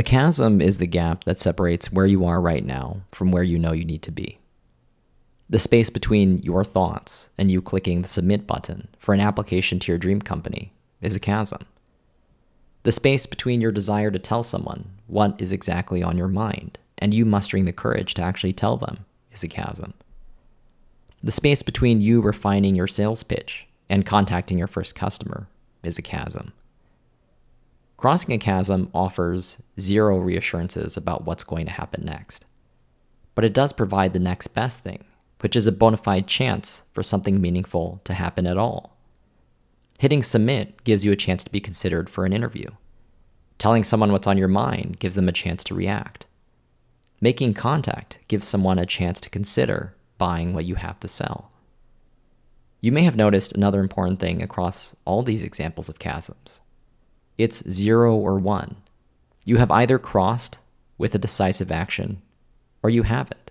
The chasm is the gap that separates where you are right now from where you know you need to be. The space between your thoughts and you clicking the submit button for an application to your dream company is a chasm. The space between your desire to tell someone what is exactly on your mind and you mustering the courage to actually tell them is a chasm. The space between you refining your sales pitch and contacting your first customer is a chasm. Crossing a chasm offers zero reassurances about what's going to happen next. But it does provide the next best thing, which is a bona fide chance for something meaningful to happen at all. Hitting submit gives you a chance to be considered for an interview. Telling someone what's on your mind gives them a chance to react. Making contact gives someone a chance to consider buying what you have to sell. You may have noticed another important thing across all these examples of chasms. It's 0 or 1. You have either crossed with a decisive action, or you haven't.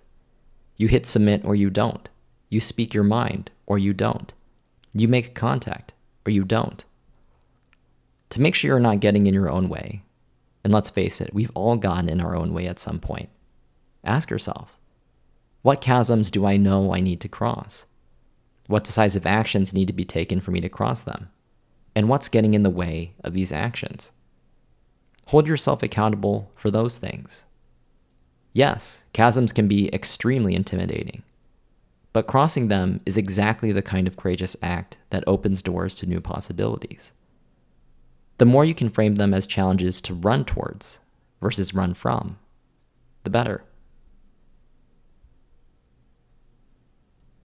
You hit submit or you don't. You speak your mind or you don't. You make contact or you don't. To make sure you're not getting in your own way, and let's face it, we've all gotten in our own way at some point, ask yourself, what chasms do I know I need to cross? What decisive actions need to be taken for me to cross them? And what's getting in the way of these actions? Hold yourself accountable for those things. Yes, chasms can be extremely intimidating, but crossing them is exactly the kind of courageous act that opens doors to new possibilities. The more you can frame them as challenges to run towards versus run from, the better.